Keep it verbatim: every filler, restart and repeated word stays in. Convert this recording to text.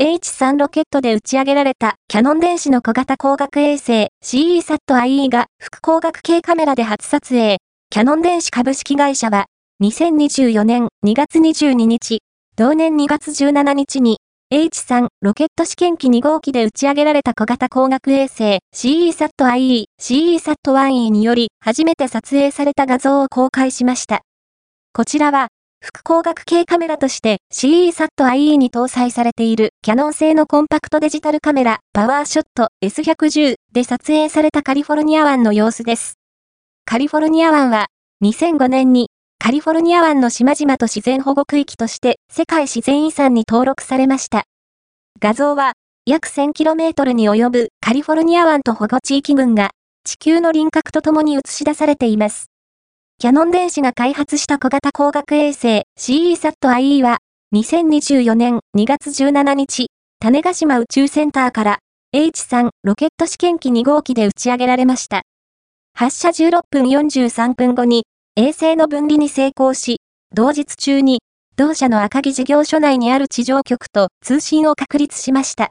エイチスリー ロケットで打ち上げられたキヤノン電子の小型光学衛星 シーイーサットアイイー が副光学系カメラで初撮影。キヤノン電子株式会社はにせんにじゅうよねんにがつにじゅうににち、同年にがつじゅうしちにちに エイチスリー ロケット試験機にごうきで打ち上げられた小型光学衛星 シーイーサットアイイー、シーイーサットワンイー により初めて撮影された画像を公開しました。こちらは副光学系カメラとして シーイーサットアイイー に搭載されているキヤノン製のコンパクトデジタルカメラ PowerShot エスひゃくじゅう で撮影されたカリフォルニア湾の様子です。カリフォルニア湾はにせんごねんにカリフォルニア湾の島々と自然保護区域として世界自然遺産に登録されました。画像は約 せんキロメートル に及ぶカリフォルニア湾と保護地域群が地球の輪郭とともに映し出されています。キヤノン電子が開発した小型光学衛星 シーイーサットアイイー はにせんにじゅうよねんにがつじゅうしちにち、種子島宇宙センターから エイチスリー ロケット試験機にごうきで打ち上げられました。発射じゅうろっぷんよんじゅうさんぷんごに衛星の分離に成功し、同日中に同社の赤城事業所内にある地上局と通信を確立しました。